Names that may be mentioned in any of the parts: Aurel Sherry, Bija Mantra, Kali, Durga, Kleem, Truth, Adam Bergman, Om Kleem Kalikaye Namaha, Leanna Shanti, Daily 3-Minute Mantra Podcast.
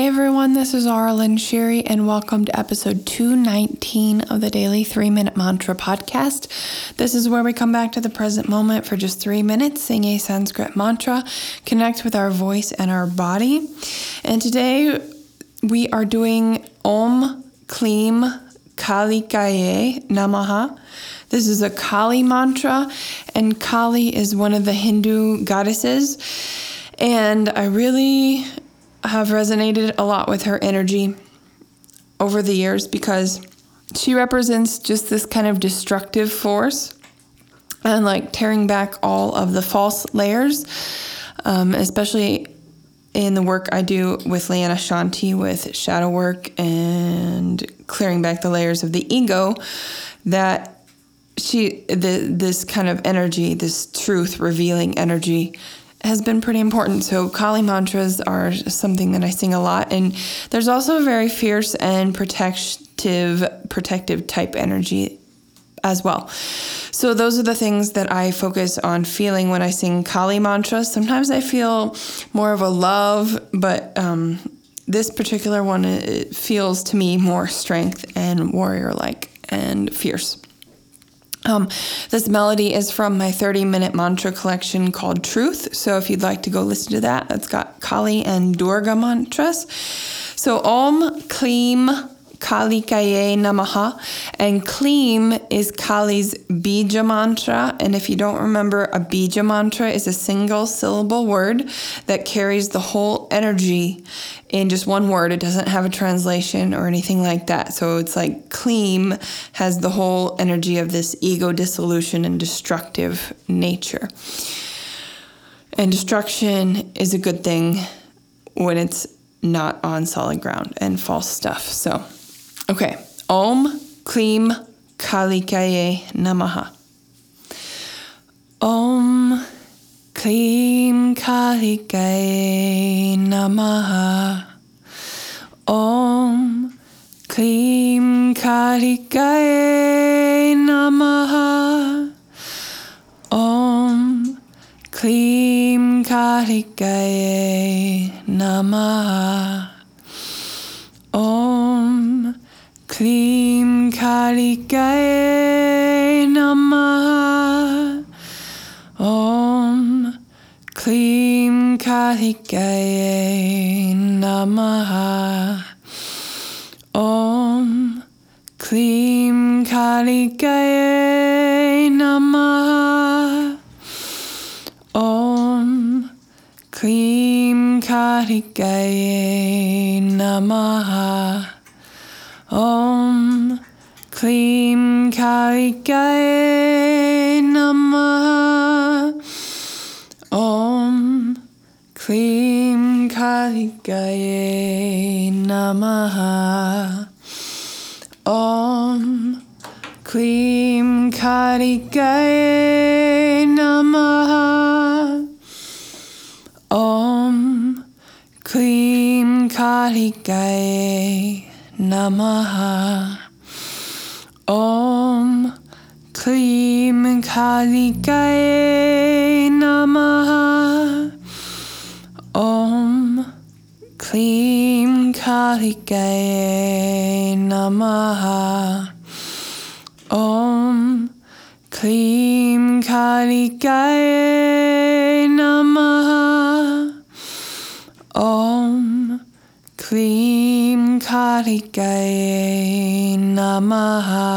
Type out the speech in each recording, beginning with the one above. Hey everyone, this is Aurel Sherry and welcome to episode 219 of the Daily 3-Minute Mantra Podcast. This is where we come back to the present moment for just 3 minutes, sing a Sanskrit mantra, connect with our voice and our body. And today we are doing Om Kleem Kalikaye Namaha. This is a Kali mantra, and Kali is one of the Hindu goddesses, and I really have resonated a lot with her energy over the years because she represents just this kind of destructive force and like tearing back all of the false layers, especially in the work I do with Leanna Shanti with shadow work and clearing back the layers of the ego that this kind of energy, this truth revealing energy has been pretty important. So Kali mantras are something that I sing a lot. And there's also a very fierce and protective type energy as well. So those are the things that I focus on feeling when I sing Kali mantras. Sometimes I feel more of a love, but this particular one, it feels to me more strength and warrior-like and fierce. This melody is from my 30-minute mantra collection called Truth. So if you'd like to go listen to that, it's got Kali and Durga mantras. So Om Kleem Kalikaye Namaha, and Kleem is Kali's Bija Mantra. And if you don't remember, a Bija Mantra is a single syllable word that carries the whole energy in just one word. It doesn't have a translation or anything like that. So it's like Kleem has the whole energy of this ego dissolution and destructive nature. And destruction is a good thing when it's not on solid ground and false stuff. So okay, Om Kleem Kalikaye Namaha. Om Kleem Kalikaye Namaha. Om Kleem Kalikaye Namaha. Om Kleem Kalikaye Namaha. Om Kleem Kalikaye Namaha. Om Kleem Kalikaye Namaha. Om Kleem Kalikaye Namaha. Om Kleem Kalikaye Namaha. Om Kleem Kalikaye Namaha. Om Kleem Kalikaye Namaha. Om Kleem Kalikaye Namaha. Om Kleem Kalikaye Namaha. Om Kleem Kalikaye Namaha. Om Kleem Kalikaye Namaha.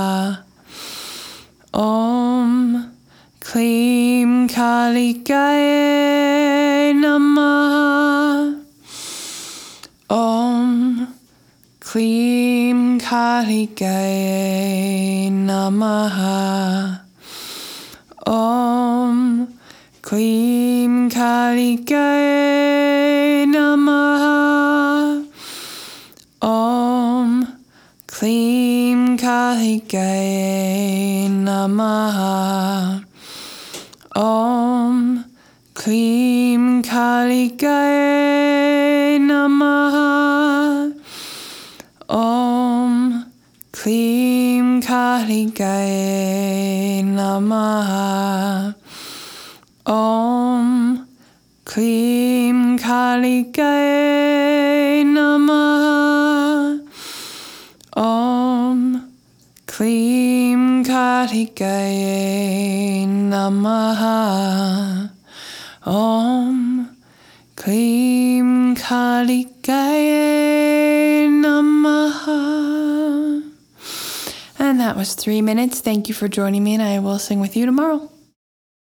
Om Kleem Kalikaye Namaha. Om Kleem Kalikaye Namaha. Om Kleem Kalikaye Namaha. Om Kleem Kalikaye Namaha. Om Kleem Kalikaye Namaha. Om Kleem Kalikaye Namaha. Om Kleem Kalikaye Namaha. Om Kleem Kalikaye Namaha. Om Kleem Kalikaye Namaha. Kalikaye Namaha. Om Kleem Kalikaye Namaha. And that was 3 minutes. Thank you for joining me, and I will sing with you tomorrow.